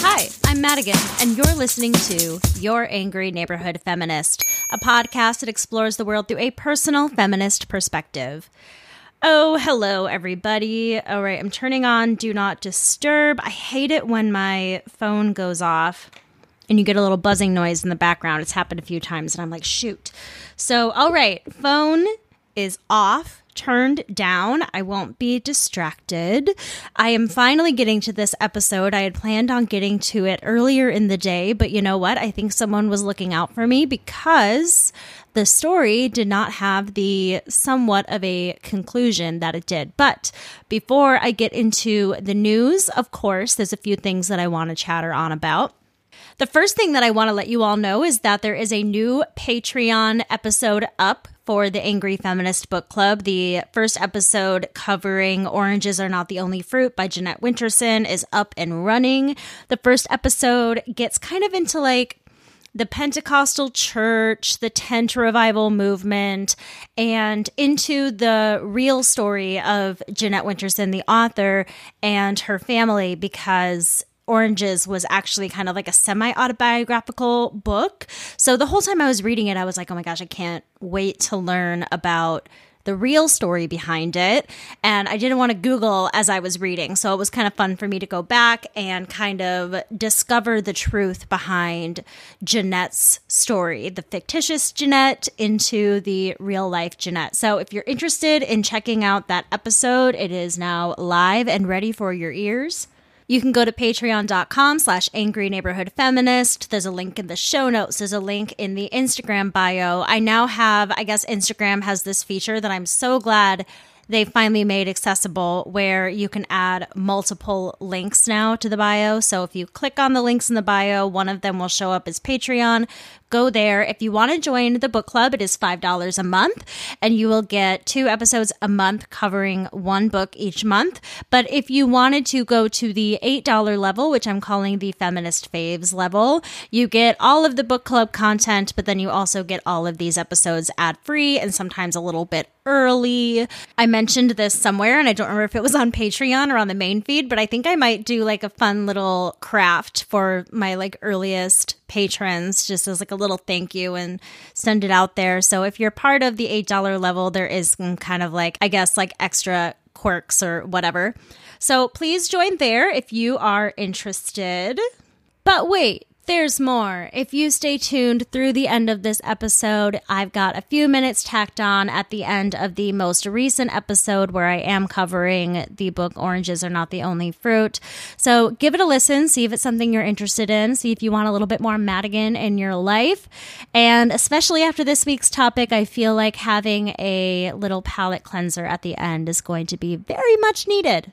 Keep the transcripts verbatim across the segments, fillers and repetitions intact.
Hi, I'm Madigan, and you're listening to Your Angry Neighborhood Feminist, a podcast that explores the world through a personal feminist perspective. Oh, hello, everybody. All right, I'm turning on Do Not Disturb. I hate it when my phone goes off and you get a little buzzing noise in the background. It's happened a few times, and I'm like, shoot. So, all right, phone is off. Turned down. I won't be distracted. I am finally getting to this episode. I had planned on getting to it earlier in the day, but you know what? I think someone was looking out for me because the story did not have the somewhat of a conclusion that it did. But before I get into the news, of course, there's a few things that I want to chatter on about. The first thing that I want to let you all know is that there is a new Patreon episode up for the Angry Feminist Book Club. The first episode covering Oranges Are Not the Only Fruit by Jeanette Winterson is up and running. The first episode gets kind of into like the Pentecostal church, the tent revival movement, and into the real story of Jeanette Winterson, the author, and her family, because Oranges was actually kind of like a semi-autobiographical book. So the whole time I was reading it, I was like, oh my gosh, I can't wait to learn about the real story behind it. And I didn't want to Google as I was reading. So it was kind of fun for me to go back and kind of discover the truth behind Jeanette's story, the fictitious Jeanette into the real life Jeanette. So if you're interested in checking out that episode, it is now live and ready for your ears. You can go to patreon.com slash angry neighborhood feminist. There's a link in the show notes. There's a link in the Instagram bio. I now have, I guess Instagram has this feature that I'm so glad they finally made accessible, where you can add multiple links now to the bio. So if you click on the links in the bio, one of them will show up as Patreon. Go there. If you want to join the book club, it is five dollars a month, and you will get two episodes a month covering one book each month. But if you wanted to go to the eight dollars level, which I'm calling the Feminist Faves level, you get all of the book club content, but then you also get all of these episodes ad-free and sometimes a little bit early. I mentioned this somewhere, and I don't remember if it was on Patreon or on the main feed, but I think I might do like a fun little craft for my like earliest patrons, just as like a little thank you, and send it out there. So if you're part of the eight dollars level, there is some kind of like, I guess, like extra quirks or whatever. So please join there if you are interested. But wait, there's more. If you stay tuned through the end of this episode, I've got a few minutes tacked on at the end of the most recent episode where I am covering the book Oranges Are Not the Only Fruit. So give it a listen, see if it's something you're interested in, see if you want a little bit more Madigan in your life. And especially after this week's topic, I feel like having a little palate cleanser at the end is going to be very much needed.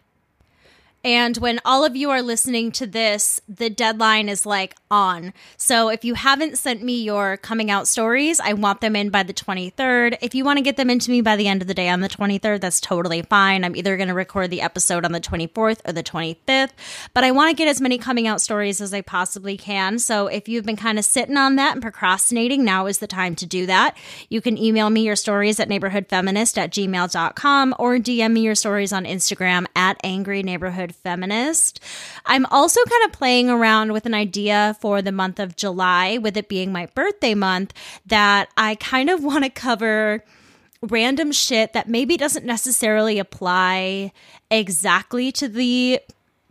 And when all of you are listening to this, the deadline is like on. So if you haven't sent me your coming out stories, I want them in by the twenty-third. If you want to get them into me by the end of the day on the twenty-third, that's totally fine. I'm either going to record the episode on the twenty-fourth or the twenty-fifth, but I want to get as many coming out stories as I possibly can. So if you've been kind of sitting on that and procrastinating, now is the time to do that. You can email me your stories at neighborhoodfeminist at gmail dot com or D M me your stories on Instagram at angryneighborhoodfeminist. Feminist. I'm also kind of playing around with an idea for the month of July, with it being my birthday month, that I kind of want to cover random shit that maybe doesn't necessarily apply exactly to the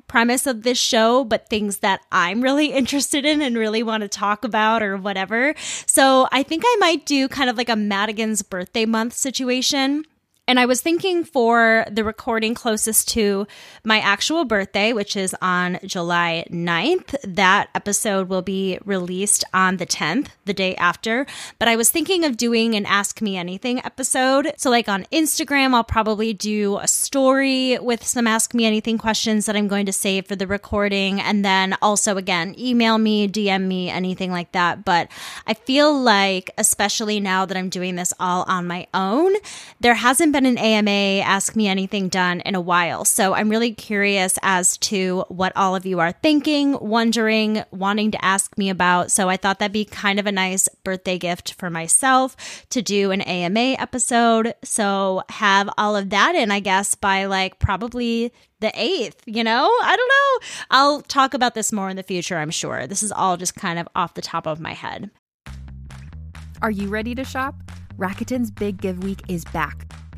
premise of this show, but things that I'm really interested in and really want to talk about or whatever. So I think I might do kind of like a Madigan's birthday month situation. And I was thinking for the recording closest to my actual birthday, which is on July ninth, that episode will be released on the tenth, the day after. But I was thinking of doing an Ask Me Anything episode. So like on Instagram, I'll probably do a story with some Ask Me Anything questions that I'm going to save for the recording. And then also, again, email me, D M me, anything like that. But I feel like, especially now that I'm doing this all on my own, there hasn't been an A M A Ask Me Anything done in a while. So I'm really curious as to what all of you are thinking, wondering, wanting to ask me about. So I thought that'd be kind of a nice birthday gift for myself to do an A M A episode. So have all of that in, I guess, by like probably the eighth, you know? I don't know. I'll talk about this more in the future, I'm sure. This is all just kind of off the top of my head. Are you ready to shop? Rakuten's Big Give Week is back.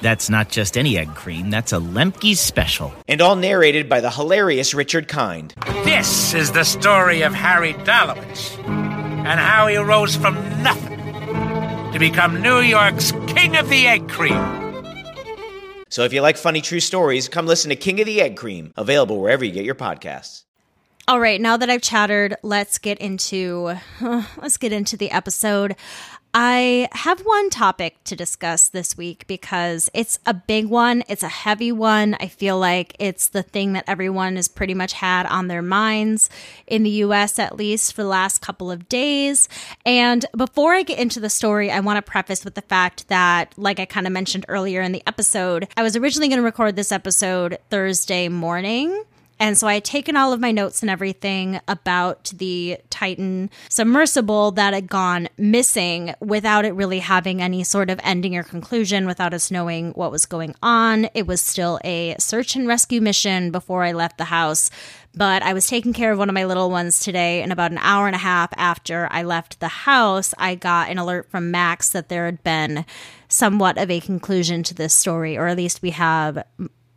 That's not just any egg cream, that's a Lemke's special. And all narrated by the hilarious Richard Kind. This is the story of Harry Dalowitz. And how he rose from nothing to become New York's King of the Egg Cream. So if you like funny true stories, come listen to King of the Egg Cream, available wherever you get your podcasts. All right, now that I've chattered, let's get into uh, let's get into the episode. I have one topic to discuss this week because it's a big one. It's a heavy one. I feel like it's the thing that everyone has pretty much had on their minds in the U S, at least for the last couple of days. And before I get into the story, I want to preface with the fact that, like I kind of mentioned earlier in the episode, I was originally going to record this episode Thursday morning. And so I had taken all of my notes and everything about the Titan submersible that had gone missing without it really having any sort of ending or conclusion, without us knowing what was going on. It was still a search and rescue mission before I left the house. But I was taking care of one of my little ones today, and about an hour and a half after I left the house, I got an alert from Max that there had been somewhat of a conclusion to this story, or at least we have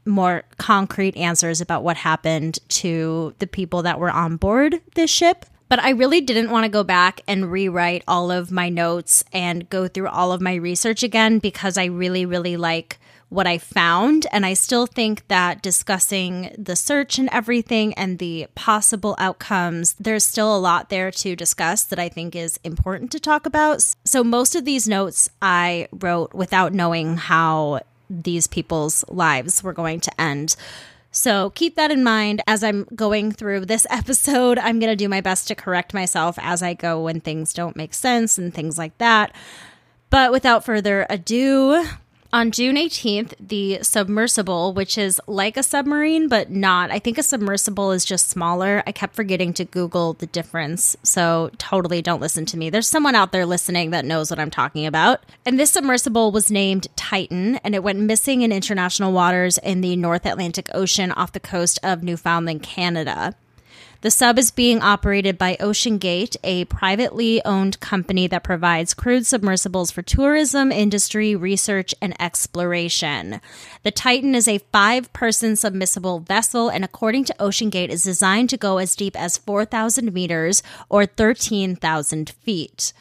more concrete answers about what happened to the people that were on board this ship. But I really didn't want to go back and rewrite all of my notes and go through all of my research again because I really, really like what I found. And I still think that discussing the search and everything and the possible outcomes, there's still a lot there to discuss that I think is important to talk about. So most of these notes I wrote without knowing how these people's lives were going to end. So keep that in mind as I'm going through this episode. I'm going to do my best to correct myself as I go when things don't make sense and things like that. But without further ado, on June eighteenth, the submersible, which is like a submarine, but not. I think a submersible is just smaller. I kept forgetting to Google the difference, so totally don't listen to me. There's someone out there listening that knows what I'm talking about. And this submersible was named Titan, and it went missing in international waters in the North Atlantic Ocean off the coast of Newfoundland, Canada. The sub is being operated by OceanGate, a privately owned company that provides crewed submersibles for tourism, industry, research, and exploration. The Titan is a five-person submersible vessel, and according to OceanGate, is designed to go as deep as four thousand meters or thirteen thousand feet.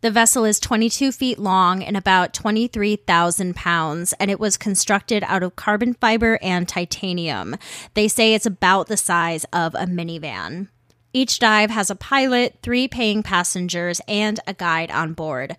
The vessel is twenty-two feet long and about twenty-three thousand pounds, and it was constructed out of carbon fiber and titanium. They say it's about the size of a minivan. Each dive has a pilot, three paying passengers, and a guide on board.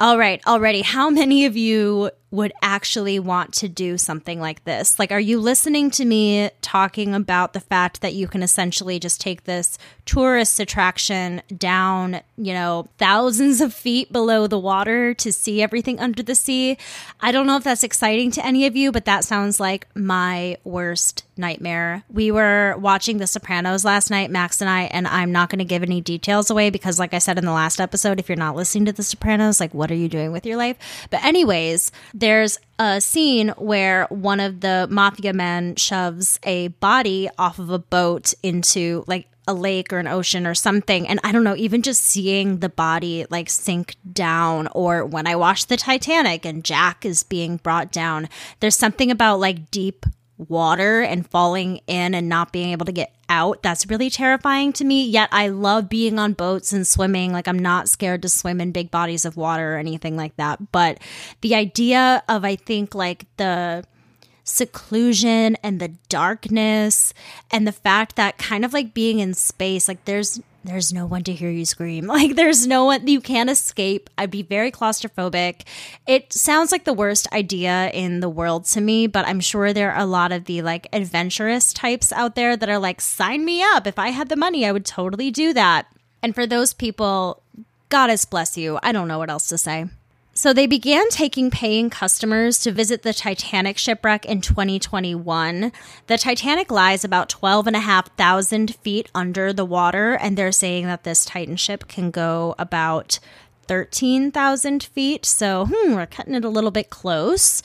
All right, already, how many of you would actually want to do something like this? Like, are you listening to me talking about the fact that you can essentially just take this tourist attraction down, you know, thousands of feet below the water to see everything under the sea? I don't know if that's exciting to any of you, but that sounds like my worst nightmare. We were watching The Sopranos last night, Max and I, and I'm not going to give any details away because, like I said in the last episode, if you're not listening to The Sopranos, like, what are you doing with your life? But anyways, there's a scene where one of the mafia men shoves a body off of a boat into like a lake or an ocean or something. And I don't know, even just seeing the body like sink down, or when I watched the Titanic and Jack is being brought down, there's something about like deep water and falling in and not being able to get out that's really terrifying to me. Yet I love being on boats and swimming. Like, I'm not scared to swim in big bodies of water or anything like that, but the idea of, I think, like the seclusion and the darkness and the fact that kind of like being in space, like there's There's no one to hear you scream. Like, there's no one, you can't escape. I'd be very claustrophobic. It sounds like the worst idea in the world to me, but I'm sure there are a lot of the like adventurous types out there that are like, sign me up. If I had the money, I would totally do that. And for those people, goddess bless you. I don't know what else to say. So they began taking paying customers to visit the Titanic shipwreck in twenty twenty-one. The Titanic lies about twelve and a half thousand feet under the water, and they're saying that this Titan ship can go about thirteen thousand feet. So hmm, we're cutting it a little bit close.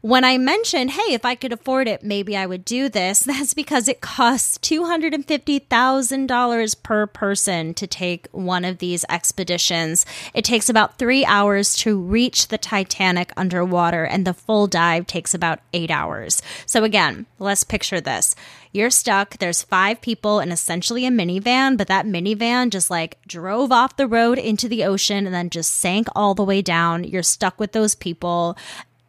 When I mentioned, hey, if I could afford it, maybe I would do this, that's because it costs two hundred fifty thousand dollars per person to take one of these expeditions. It takes about three hours to reach the Titanic underwater, and the full dive takes about eight hours. So again, let's picture this. You're stuck. There's five people in essentially a minivan, but that minivan just like drove off the road into the ocean and then just sank all the way down. You're stuck with those people.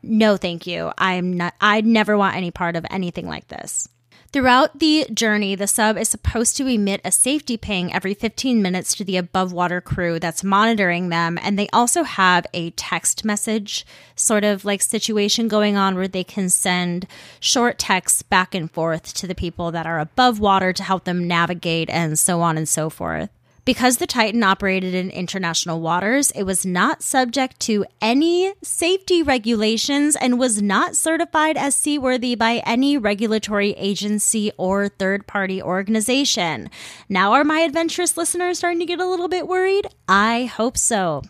No, thank you. I'm not, I'd never want any part of anything like this. Throughout the journey, the sub is supposed to emit a safety ping every fifteen minutes to the above water crew that's monitoring them. And they also have a text message sort of like situation going on where they can send short texts back and forth to the people that are above water to help them navigate and so on and so forth. Because the Titan operated in international waters, it was not subject to any safety regulations and was not certified as seaworthy by any regulatory agency or third-party organization. Now, are my adventurous listeners starting to get a little bit worried? I hope so.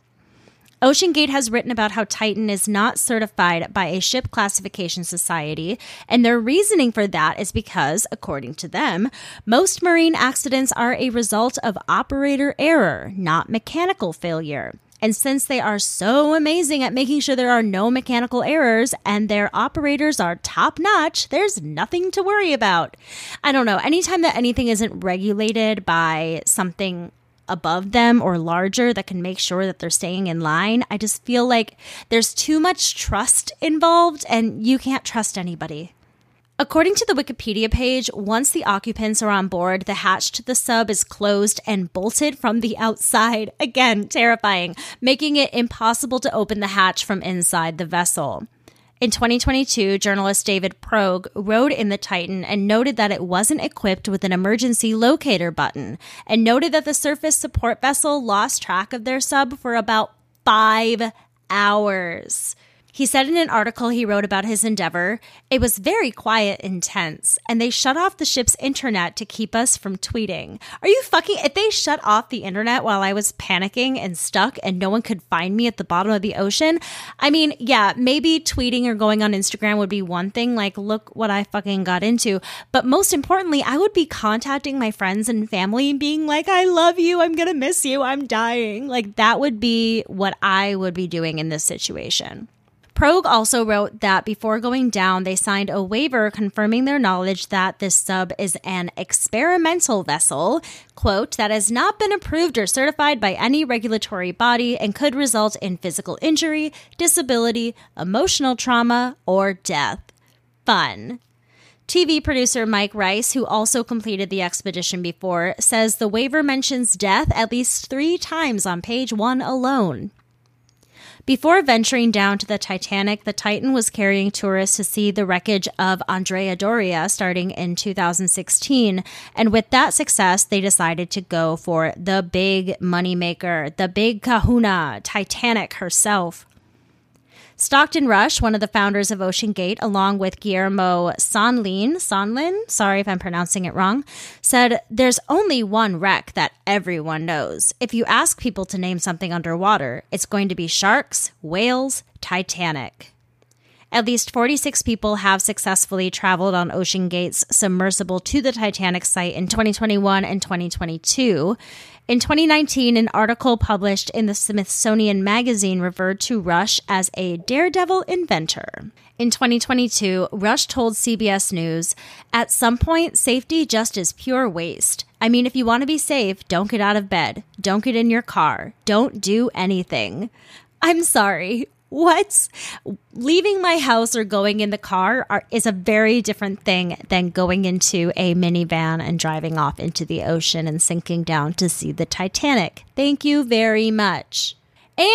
OceanGate has written about how Titan is not certified by a ship classification society, and their reasoning for that is because, according to them, most marine accidents are a result of operator error, not mechanical failure. And since they are so amazing at making sure there are no mechanical errors and their operators are top-notch, there's nothing to worry about. I don't know. Anytime that anything isn't regulated by something above them or larger that can make sure that they're staying in line, I just feel like there's too much trust involved and you can't trust anybody. According to the Wikipedia page, once the occupants are on board, the hatch to the sub is closed and bolted from the outside. Again, terrifying, making it impossible to open the hatch from inside the vessel. In twenty twenty-two, journalist David Progue rode in the Titan and noted that it wasn't equipped with an emergency locator button, and noted that the surface support vessel lost track of their sub for about five hours. He said in an article he wrote about his endeavor, "It was very quiet and tense, and they shut off the ship's internet to keep us from tweeting." Are you fucking... If they shut off the internet while I was panicking and stuck and no one could find me at the bottom of the ocean, I mean, yeah, maybe tweeting or going on Instagram would be one thing, like, look what I fucking got into. But most importantly, I would be contacting my friends and family and being like, I love you, I'm gonna miss you, I'm dying. Like, that would be what I would be doing in this situation. Prog also wrote that before going down, they signed a waiver confirming their knowledge that this sub is an experimental vessel, quote, that has not been approved or certified by any regulatory body and could result in physical injury, disability, emotional trauma, or death. Fun. T V producer Mike Rice, who also completed the expedition before, says the waiver mentions death at least three times on page one alone. Before venturing down to the Titanic, the Titan was carrying tourists to see the wreckage of Andrea Doria starting in two thousand sixteen, and with that success, they decided to go for the big moneymaker, the big kahuna, Titanic herself. Stockton Rush, one of the founders of OceanGate, along with Guillermo Sanlin, Sanlin, sorry if I'm pronouncing it wrong, said, "There's only one wreck that everyone knows. If you ask people to name something underwater, it's going to be sharks, whales, Titanic." At least forty-six people have successfully traveled on OceanGate's submersible to the Titanic site in twenty twenty-one and twenty twenty-two. In twenty nineteen, an article published in the Smithsonian Magazine referred to Rush as a daredevil inventor. In twenty twenty-two, Rush told C B S News, "At some point, safety just is pure waste. I mean, if you want to be safe, don't get out of bed. Don't get in your car. Don't do anything." I'm sorry. What? Leaving my house or going in the car are, is a very different thing than going into a minivan and driving off into the ocean and sinking down to see the Titanic. Thank you very much.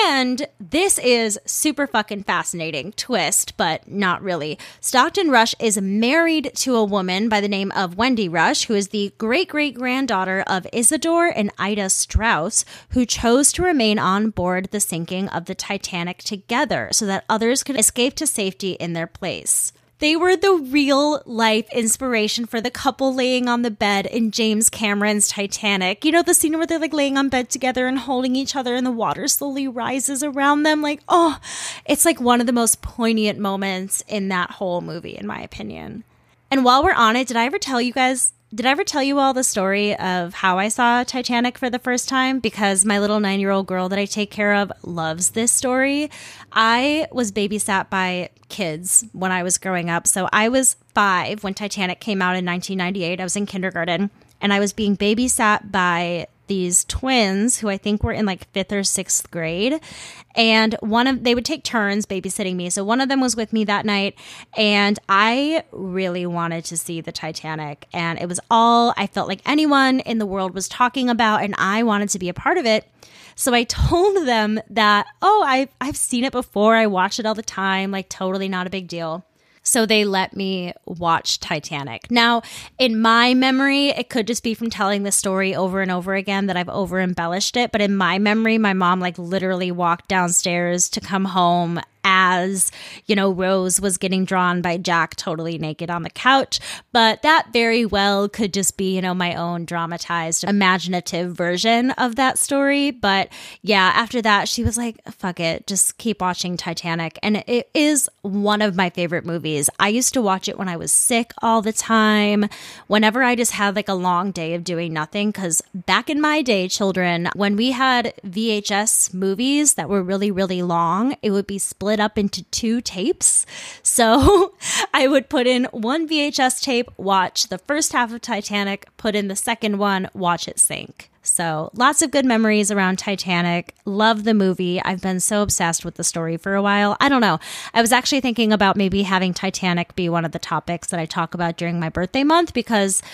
And this is super fucking fascinating twist, but not really. Stockton Rush is married to a woman by the name of Wendy Rush, who is the great-great-granddaughter of Isidore and Ida Strauss, who chose to remain on board the sinking of the Titanic together so that others could escape to safety in their place. They were the real-life inspiration for the couple laying on the bed in James Cameron's Titanic. You know, the scene where they're, like, laying on bed together and holding each other and the water slowly rises around them. Like, oh, it's, like, one of the most poignant moments in that whole movie, in my opinion. And while we're on it, did I ever tell you guys... Did I ever tell you all the story of how I saw Titanic for the first time? Because my little nine-year-old girl that I take care of loves this story. I was babysat by kids when I was growing up. So I was five when Titanic came out in nineteen ninety-eight. I was in kindergarten, and I was being babysat by these twins who I think were in like fifth or sixth grade. And one of they would take turns babysitting me. So one of them was with me that night, and I really wanted to see the Titanic. And it was all I felt like anyone in the world was talking about, and I wanted to be a part of it. So I told them that, oh, I've, I've seen it before. I watch it all the time. Like, totally not a big deal. So they let me watch Titanic. Now, in my memory, it could just be from telling the story over and over again that I've over embellished it. But in my memory, my mom like literally walked downstairs to come home as, you know, Rose was getting drawn by Jack totally naked on the couch. But that very well could just be, you know, my own dramatized, imaginative version of that story. But yeah, after that, she was like, fuck it, just keep watching Titanic. And it is one of my favorite movies. I used to watch it when I was sick all the time, whenever I just had like a long day of doing nothing. Because back in my day, children, when we had V H S movies that were really, really long, it would be split up into two tapes. So I would put in one V H S tape, watch the first half of Titanic, put in the second one, watch it sink. So lots of good memories around Titanic. Love the movie. I've been so obsessed with the story for a while. I don't know. I was actually thinking about maybe having Titanic be one of the topics that I talk about during my birthday month, because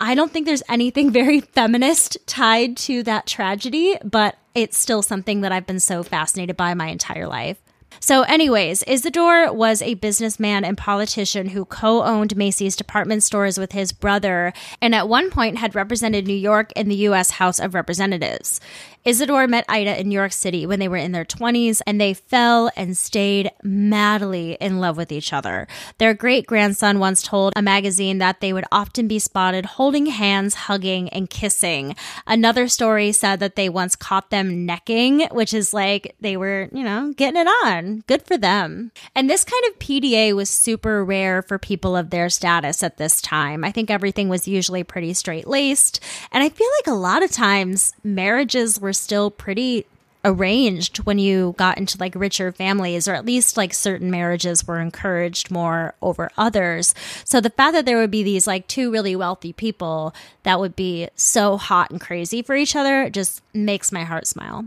I don't think there's anything very feminist tied to that tragedy, but it's still something that I've been so fascinated by my entire life. So anyways, Isidore was a businessman and politician who co-owned Macy's department stores with his brother, and at one point had represented New York in the U S House of Representatives. Isidore met Ida in New York City when they were in their twenties, and they fell and stayed madly in love with each other. Their great-grandson once told a magazine that they would often be spotted holding hands, hugging, and kissing. Another story said that they once caught them necking, which is like they were, you know, getting it on. Good for them. And this kind of P D A was super rare for people of their status at this time. I think everything was usually pretty straight-laced, and I feel like a lot of times marriages were still pretty arranged when you got into like richer families, or at least like certain marriages were encouraged more over others. So the fact that there would be these like two really wealthy people that would be so hot and crazy for each other just makes my heart smile.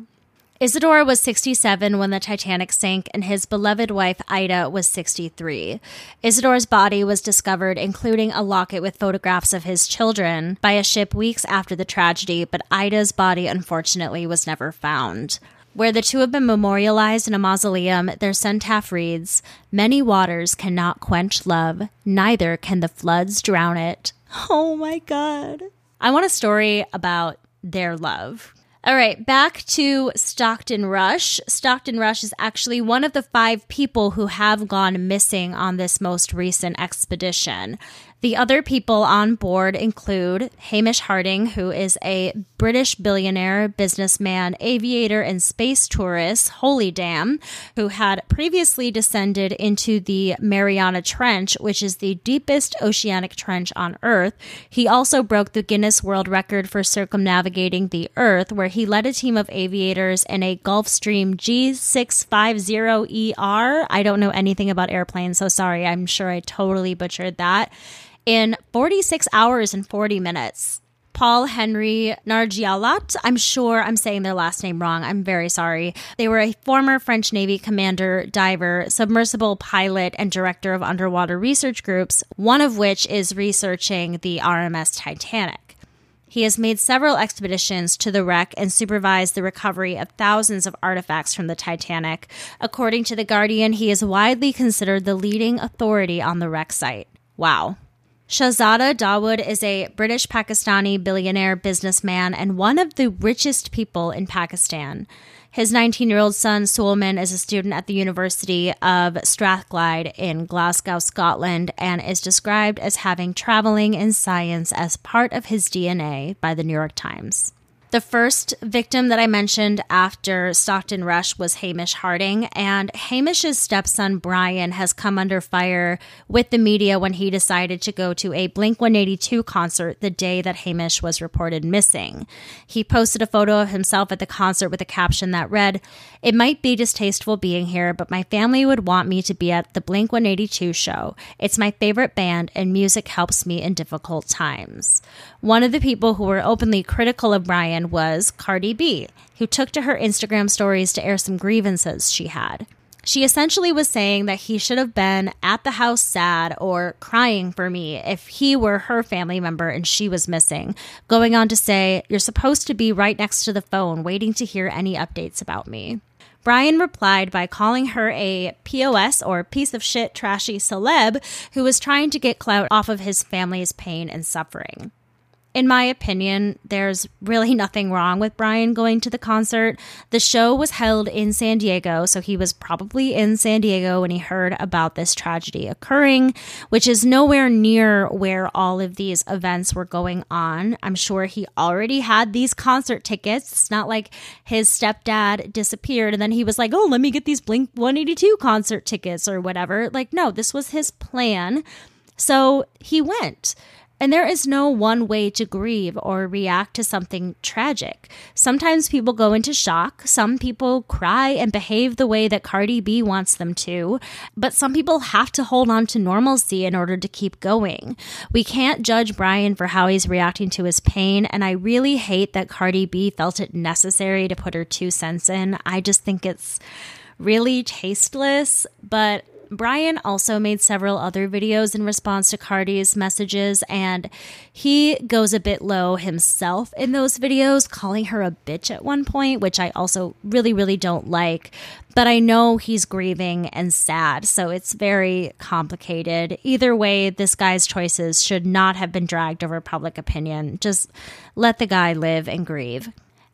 Isidore was sixty-seven when the Titanic sank, and his beloved wife, Ida, was sixty-three. Isidore's body was discovered, including a locket with photographs of his children, by a ship weeks after the tragedy, but Ida's body, unfortunately, was never found. Where the two have been memorialized in a mausoleum, their cenotaph reads, "Many waters cannot quench love, neither can the floods drown it." Oh my God. I want a story about their love. All right, back to Stockton Rush. Stockton Rush is actually one of the five people who have gone missing on this most recent expedition. The other people on board include Hamish Harding, who is a British billionaire, businessman, aviator, and space tourist, holy damn, who had previously descended into the Mariana Trench, which is the deepest oceanic trench on Earth. He also broke the Guinness World Record for circumnavigating the Earth, where he led a team of aviators in a Gulfstream G six five zero E R. I don't know anything about airplanes, so sorry. I'm sure I totally butchered that. In forty-six hours and forty minutes. Paul Henry Nargialat, I'm sure I'm saying their last name wrong. I'm very sorry. They were a former French Navy commander, diver, submersible pilot, and director of underwater research groups, one of which is researching the R M S Titanic. He has made several expeditions to the wreck and supervised the recovery of thousands of artifacts from the Titanic. According to The Guardian, he is widely considered the leading authority on the wreck site. Wow. Shahzada Dawood is a British-Pakistani billionaire businessman and one of the richest people in Pakistan. His nineteen-year-old son, Sulman, is a student at the University of Strathclyde in Glasgow, Scotland, and is described as having traveling and science as part of his D N A by the New York Times. The first victim that I mentioned after Stockton Rush was Hamish Harding, and Hamish's stepson Brian has come under fire with the media when he decided to go to a Blink one eighty-two concert the day that Hamish was reported missing. He posted a photo of himself at the concert with a caption that read, "It might be distasteful being here, but my family would want me to be at the Blink one eighty-two show. It's my favorite band, and music helps me in difficult times." One of the people who were openly critical of Brian was Cardi B, who took to her Instagram stories to air some grievances she had. She essentially was saying that he should have been at the house sad or crying for me if he were her family member and she was missing, going on to say, "You're supposed to be right next to the phone waiting to hear any updates about me." Brian replied by calling her a P O S or piece of shit trashy celeb who was trying to get clout off of his family's pain and suffering. In my opinion, there's really nothing wrong with Brian going to the concert. The show was held in San Diego, so he was probably in San Diego when he heard about this tragedy occurring, which is nowhere near where all of these events were going on. I'm sure he already had these concert tickets. It's not like his stepdad disappeared and then he was like, oh, let me get these Blink one eighty-two concert tickets or whatever. Like, no, this was his plan. So he went. And there is no one way to grieve or react to something tragic. Sometimes people go into shock. Some people cry and behave the way that Cardi B wants them to. But some people have to hold on to normalcy in order to keep going. We can't judge Brian for how he's reacting to his pain. And I really hate that Cardi B felt it necessary to put her two cents in. I just think it's really tasteless, but Brian also made several other videos in response to Cardi's messages, and he goes a bit low himself in those videos, calling her a bitch at one point, which I also really, really don't like. But I know he's grieving and sad, so it's very complicated. Either way, this guy's choices should not have been dragged over public opinion. Just let the guy live and grieve.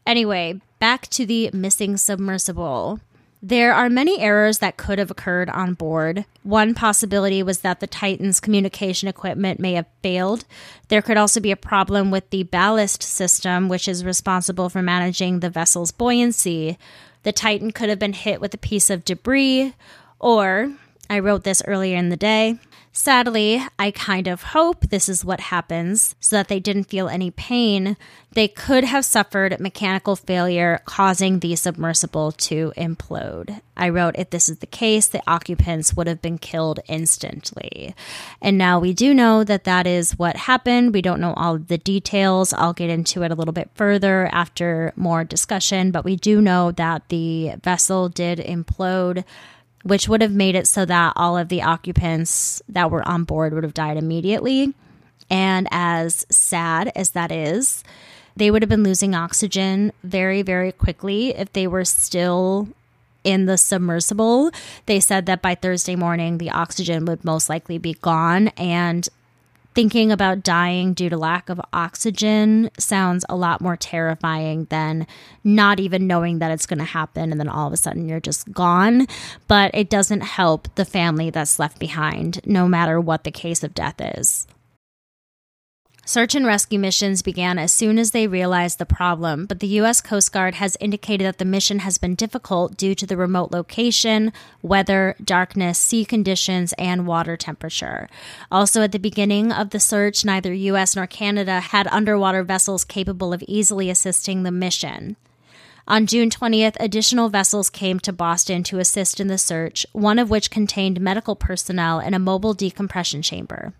Anyway, Back to the missing submersible. There are many errors that could have occurred on board. One possibility was that the Titan's communication equipment may have failed. There could also be a problem with the ballast system, which is responsible for managing the vessel's buoyancy. The Titan could have been hit with a piece of debris, or, I wrote this earlier in the day, sadly, I kind of hope this is what happens so that they didn't feel any pain. They could have suffered mechanical failure causing the submersible to implode. I wrote, if this is the case, the occupants would have been killed instantly. And now we do know that that is what happened. We don't know all of the details. I'll get into it a little bit further after more discussion, but we do know that the vessel did implode, which would have made it so that all of the occupants that were on board would have died immediately. And as sad as that is, they would have been losing oxygen very, very quickly if they were still in the submersible. They said that by Thursday morning, the oxygen would most likely be gone. And thinking about dying due to lack of oxygen sounds a lot more terrifying than not even knowing that it's going to happen and then all of a sudden you're just gone. But it doesn't help the family that's left behind, no matter what the case of death is. Search and rescue missions began as soon as they realized the problem, but the U S Coast Guard has indicated that the mission has been difficult due to the remote location, weather, darkness, sea conditions, and water temperature. Also, at the beginning of the search, neither U S nor Canada had underwater vessels capable of easily assisting the mission. On June twentieth, additional vessels came to Boston to assist in the search, one of which contained medical personnel and a mobile decompression chamber.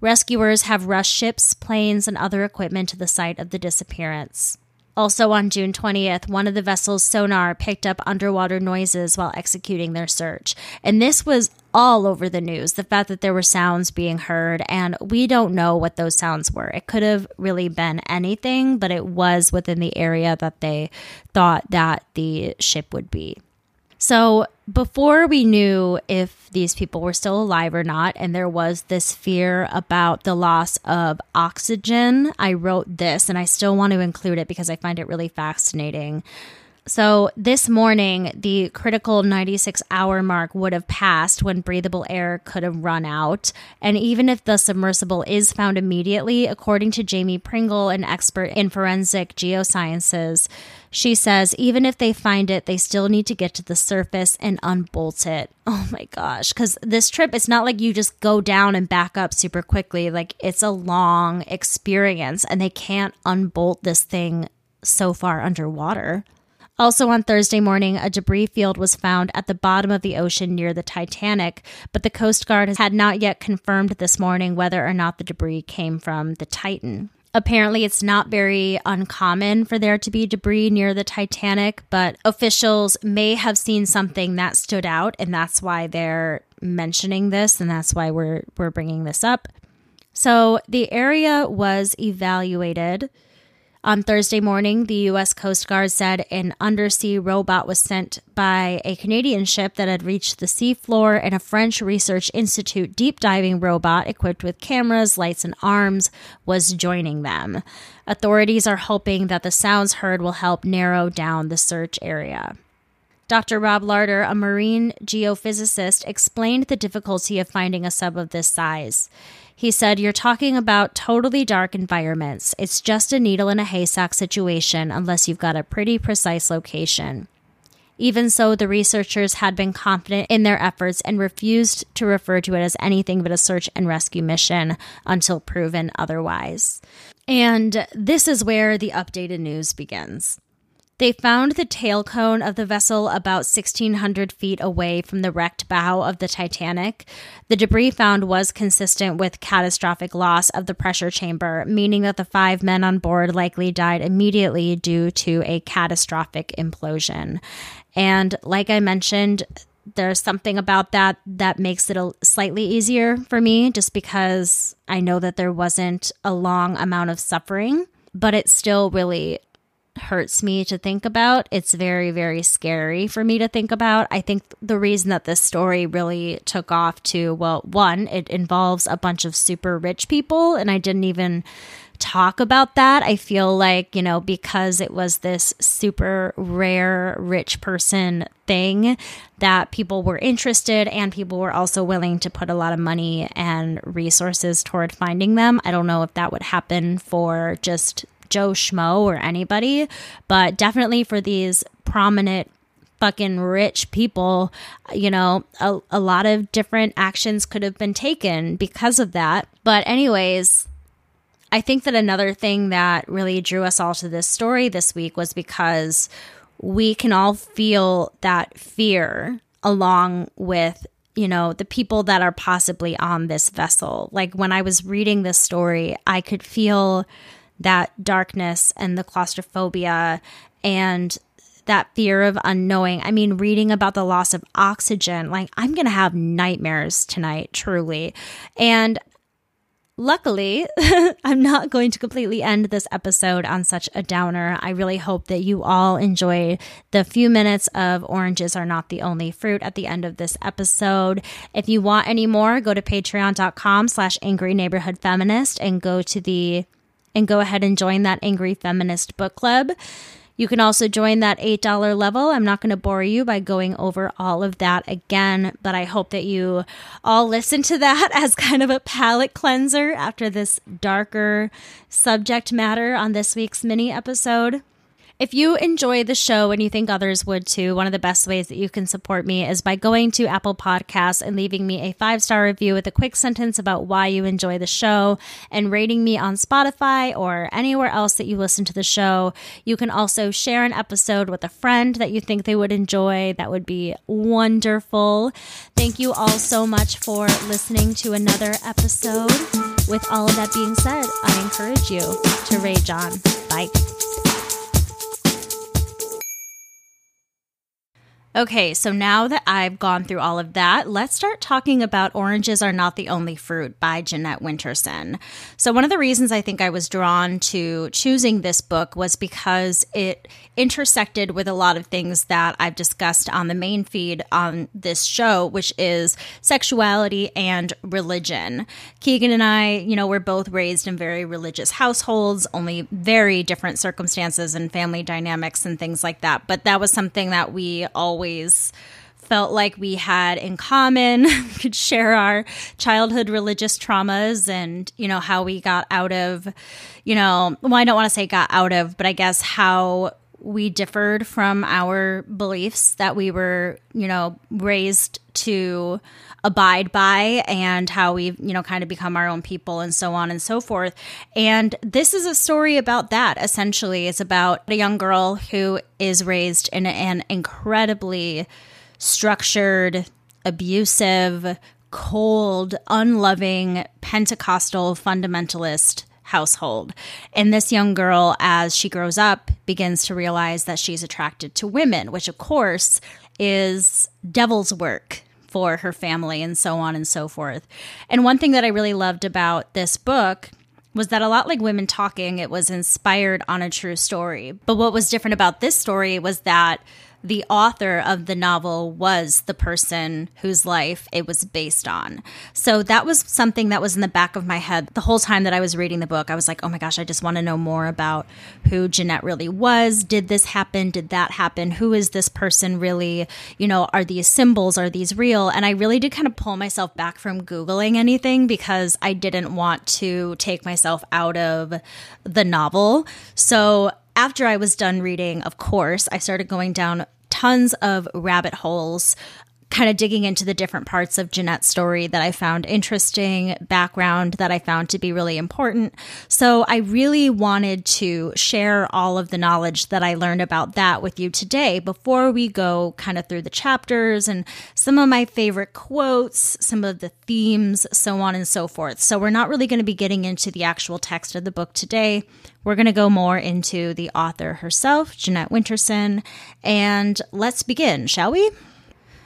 Rescuers have rushed ships, planes, and other equipment to the site of the disappearance. Also on June twentieth, one of the vessel's sonar picked up underwater noises while executing their search. And this was all over the news, the fact that there were sounds being heard, and we don't know what those sounds were. It could have really been anything, but it was within the area that they thought that the ship would be. So before we knew if these people were still alive or not, and there was this fear about the loss of oxygen, I wrote this, and I still want to include it because I find it really fascinating. So this morning, the critical ninety-six hour mark would have passed when breathable air could have run out. And even if the submersible is found immediately, according to Jamie Pringle, an expert in forensic geosciences, she says, even if they find it, they still need to get to the surface and unbolt it. Oh my gosh, because this trip, it's not like you just go down and back up super quickly. Like, it's a long experience, and they can't unbolt this thing so far underwater. Also on Thursday morning, a debris field was found at the bottom of the ocean near the Titanic, but the Coast Guard had not yet confirmed this morning whether or not the debris came from the Titan. Apparently, it's not very uncommon for there to be debris near the Titanic, but officials may have seen something that stood out, and that's why they're mentioning this, and that's why we're we're bringing this up. So the area was evaluated. On Thursday morning, the U S Coast Guard said an undersea robot was sent by a Canadian ship that had reached the seafloor, and a French Research Institute deep diving robot equipped with cameras, lights, and arms was joining them. Authorities are hoping that the sounds heard will help narrow down the search area. Doctor Rob Larder, a marine geophysicist, explained the difficulty of finding a sub of this size. He said, you're talking about totally dark environments. It's just a needle in a haystack situation unless you've got a pretty precise location. Even so, the researchers had been confident in their efforts and refused to refer to it as anything but a search and rescue mission until proven otherwise. And this is where the updated news begins. They found the tail cone of the vessel about sixteen hundred feet away from the wrecked bow of the Titanic. The debris found was consistent with catastrophic loss of the pressure chamber, meaning that the five men on board likely died immediately due to a catastrophic implosion. And like I mentioned, there's something about that that makes it a slightly easier for me just because I know that there wasn't a long amount of suffering, but it's still really hurts me to think about. It's very, very scary for me to think about. I think the reason that this story really took off to, well, one, it involves a bunch of super rich people, and I didn't even talk about that. I feel like, you know, because it was this super rare rich person thing that people were interested and people were also willing to put a lot of money and resources toward finding them. I don't know if that would happen for just Joe Schmo or anybody, but definitely for these prominent fucking rich people, you know, a, a lot of different actions could have been taken because of that. But anyways, I think that another thing that really drew us all to this story this week was because we can all feel that fear along with, you know, the people that are possibly on this vessel. Like when I was reading this story, I could feel that darkness and the claustrophobia and that fear of unknowing. I mean, reading about the loss of oxygen, like I'm going to have nightmares tonight, truly. And luckily, I'm not going to completely end this episode on such a downer. I really hope that you all enjoy the few minutes of Oranges Are Not the Only Fruit at the end of this episode. If you want any more, go to patreon.com slash angry neighborhood feminist and go to the and go ahead and join that Angry Feminist book club. You can also join that eight dollars level. I'm not going to bore you by going over all of that again, but I hope that you all listen to that as kind of a palate cleanser after this darker subject matter on this week's mini episode. If you enjoy the show and you think others would too, one of the best ways that you can support me is by going to Apple Podcasts and leaving me a five-star review with a quick sentence about why you enjoy the show and rating me on Spotify or anywhere else that you listen to the show. You can also share an episode with a friend that you think they would enjoy. That would be wonderful. Thank you all so much for listening to another episode. With all of that being said, I encourage you to rage on. Bye. Okay, so now that I've gone through all of that, let's start talking about Oranges Are Not the Only Fruit by Jeanette Winterson. So one of the reasons I think I was drawn to choosing this book was because it intersected with a lot of things that I've discussed on the main feed on this show, which is sexuality and religion. Keegan and I, you know, we're both raised in very religious households, only very different circumstances and family dynamics and things like that. But that was something that we always felt like we had in common. We could share our childhood religious traumas and, you know, how we got out of, you know, well, I don't want to say got out of, but I guess how we differed from our beliefs that we were, you know, raised to abide by and how we've, you know, kind of become our own people and so on and so forth. And this is a story about that, essentially. It's about a young girl who is raised in an incredibly structured, abusive, cold, unloving, Pentecostal fundamentalist household. And this young girl, as she grows up, begins to realize that she's attracted to women, which of course is devil's work for her family and so on and so forth. And one thing that I really loved about this book was that, a lot like Women Talking, it was inspired on a true story. But what was different about this story was that the author of the novel was the person whose life it was based on. So that was something that was in the back of my head the whole time that I was reading the book. I was like, oh my gosh, I just want to know more about who Jeanette really was. Did this happen? Did that happen? Who is this person really? You know, are these symbols? Are these real? And I really did kind of pull myself back from Googling anything because I didn't want to take myself out of the novel. So after I was done reading, of course, I started going down tons of rabbit holes, kind of digging into the different parts of Jeanette's story that I found interesting, background that I found to be really important. So I really wanted to share all of the knowledge that I learned about that with you today before we go kind of through the chapters and some of my favorite quotes, some of the themes, so on and so forth. So we're not really going to be getting into the actual text of the book today. We're going to go more into the author herself, Jeanette Winterson, and let's begin, shall we?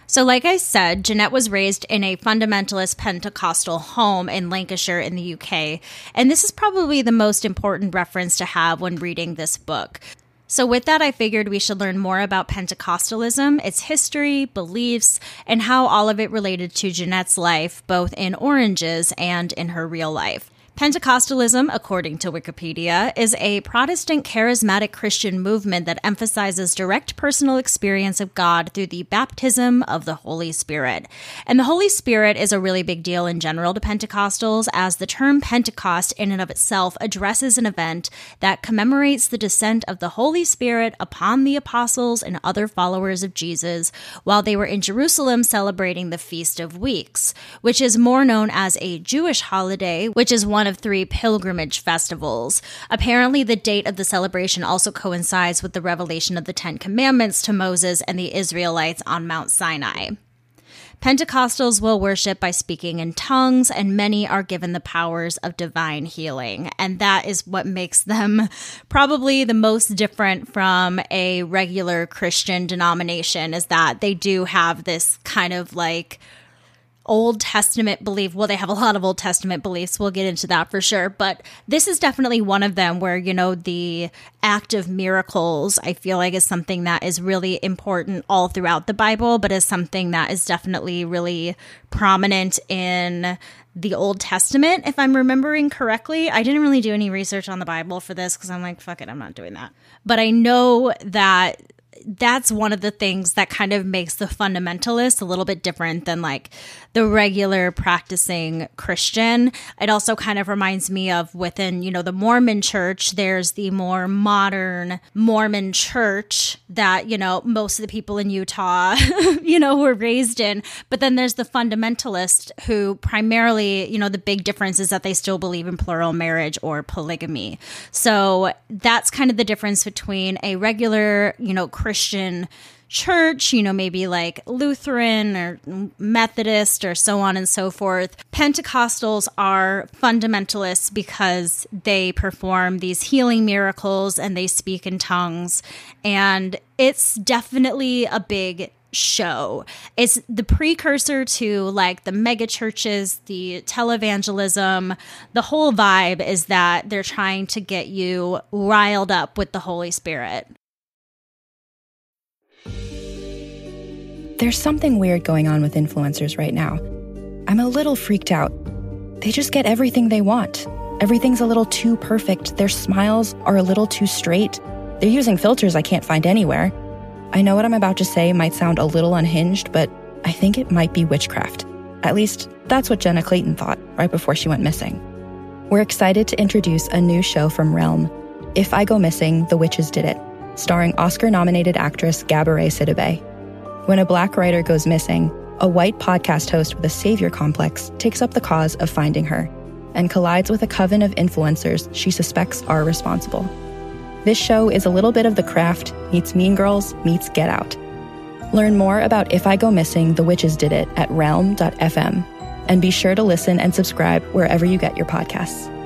So like I said, Jeanette was raised in a fundamentalist Pentecostal home in Lancashire in the U K, and this is probably the most important reference to have when reading this book. So with that, I figured we should learn more about Pentecostalism, its history, beliefs, and how all of it related to Jeanette's life, both in Oranges and in her real life. Pentecostalism, according to Wikipedia, is a Protestant charismatic Christian movement that emphasizes direct personal experience of God through the baptism of the Holy Spirit. And the Holy Spirit is a really big deal in general to Pentecostals, as the term Pentecost in and of itself addresses an event that commemorates the descent of the Holy Spirit upon the apostles and other followers of Jesus while they were in Jerusalem celebrating the Feast of Weeks, which is more known as a Jewish holiday, which is one One of three pilgrimage festivals. Apparently, the date of the celebration also coincides with the revelation of the Ten Commandments to Moses and the Israelites on Mount Sinai. Pentecostals will worship by speaking in tongues, and many are given the powers of divine healing. And that is what makes them probably the most different from a regular Christian denomination, is that they do have this kind of like Old Testament belief. Well, they have a lot of Old Testament beliefs. We'll get into that for sure. But this is definitely one of them where, you know, the act of miracles, I feel like, is something that is really important all throughout the Bible, but is something that is definitely really prominent in the Old Testament, if I'm remembering correctly. I didn't really do any research on the Bible for this because I'm like, fuck it, I'm not doing that. But I know that that's one of the things that kind of makes the fundamentalist a little bit different than like the regular practicing Christian. It also kind of reminds me of within, you know, the Mormon church, there's the more modern Mormon church that, you know, most of the people in Utah, you know, were raised in. But then there's the fundamentalist who primarily, you know, the big difference is that they still believe in plural marriage or polygamy. So that's kind of the difference between a regular, you know, Christian Christian church, you know, maybe like Lutheran or Methodist or so on and so forth. Pentecostals are fundamentalists because they perform these healing miracles and they speak in tongues. And it's definitely a big show. It's the precursor to like the mega churches, the televangelism. The whole vibe is that they're trying to get you riled up with the Holy Spirit. There's something weird going on with influencers right now. I'm a little freaked out. They just get everything they want. Everything's a little too perfect. Their smiles are a little too straight. They're using filters I can't find anywhere. I know what I'm about to say might sound a little unhinged, but I think it might be witchcraft. At least, that's what Jenna Clayton thought right before she went missing. We're excited to introduce a new show from Realm, If I Go Missing, The Witches Did It, starring Oscar-nominated actress Gabourey Sidibe. When a Black writer goes missing, a white podcast host with a savior complex takes up the cause of finding her and collides with a coven of influencers she suspects are responsible. This show is a little bit of The Craft meets Mean Girls meets Get Out. Learn more about If I Go Missing, The Witches Did It at realm dot f m, and be sure to listen and subscribe wherever you get your podcasts.